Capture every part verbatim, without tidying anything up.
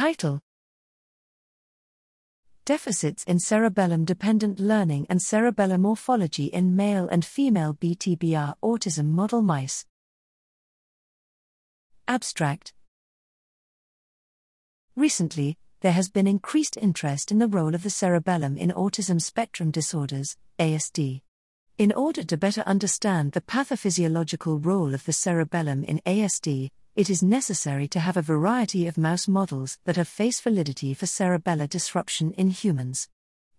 Title: Deficits in Cerebellum-Dependent Learning and Cerebellar Morphology in Male and Female B T B R Autism Model Mice. Abstract. Recently, there has been increased interest in the role of the cerebellum in autism spectrum disorders, A S D. In order to better understand the pathophysiological role of the cerebellum in A S D, it is necessary to have a variety of mouse models that have face validity for cerebellar disruption in humans.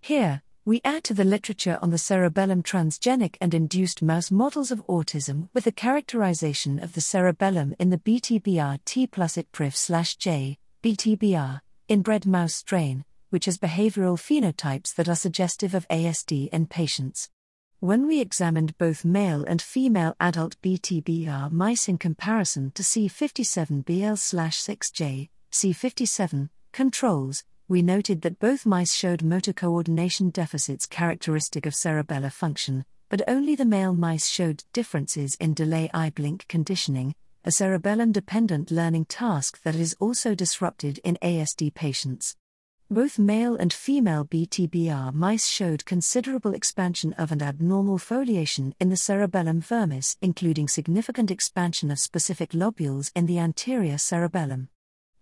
Here, we add to the literature on the cerebellum transgenic and induced mouse models of autism with the characterization of the cerebellum in the B T B R T plus Itpr3tf slash J, B T B R, inbred mouse strain, which has behavioral phenotypes that are suggestive of A S D in patients. When we examined both male and female adult B T B R mice in comparison to C fifty-seven B L slash six J, C fifty-seven, controls, we noted that both mice showed motor coordination deficits characteristic of cerebellar function, but only the male mice showed differences in delay eye blink conditioning, a cerebellum-dependent learning task that is also disrupted in A S D patients. Both male and female B T B R mice showed considerable expansion of and abnormal foliation in the cerebellum vermis, including significant expansion of specific lobules in the anterior cerebellum.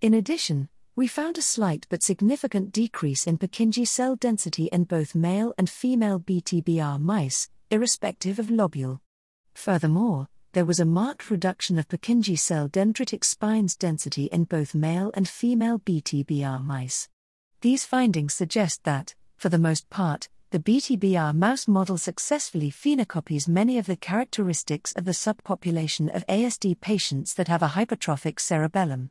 In addition, we found a slight but significant decrease in Purkinje cell density in both male and female B T B R mice, irrespective of lobule. Furthermore, there was a marked reduction of Purkinje cell dendritic spines density in both male and female B T B R mice. These findings suggest that, for the most part, the B T B R mouse model successfully phenocopies many of the characteristics of the subpopulation of A S D patients that have a hypertrophic cerebellum.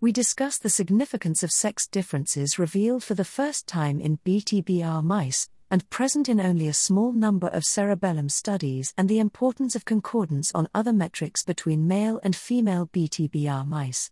We discuss the significance of sex differences revealed for the first time in B T B R mice, and present in only a small number of cerebellum studies, and the importance of concordance on other metrics between male and female B T B R mice.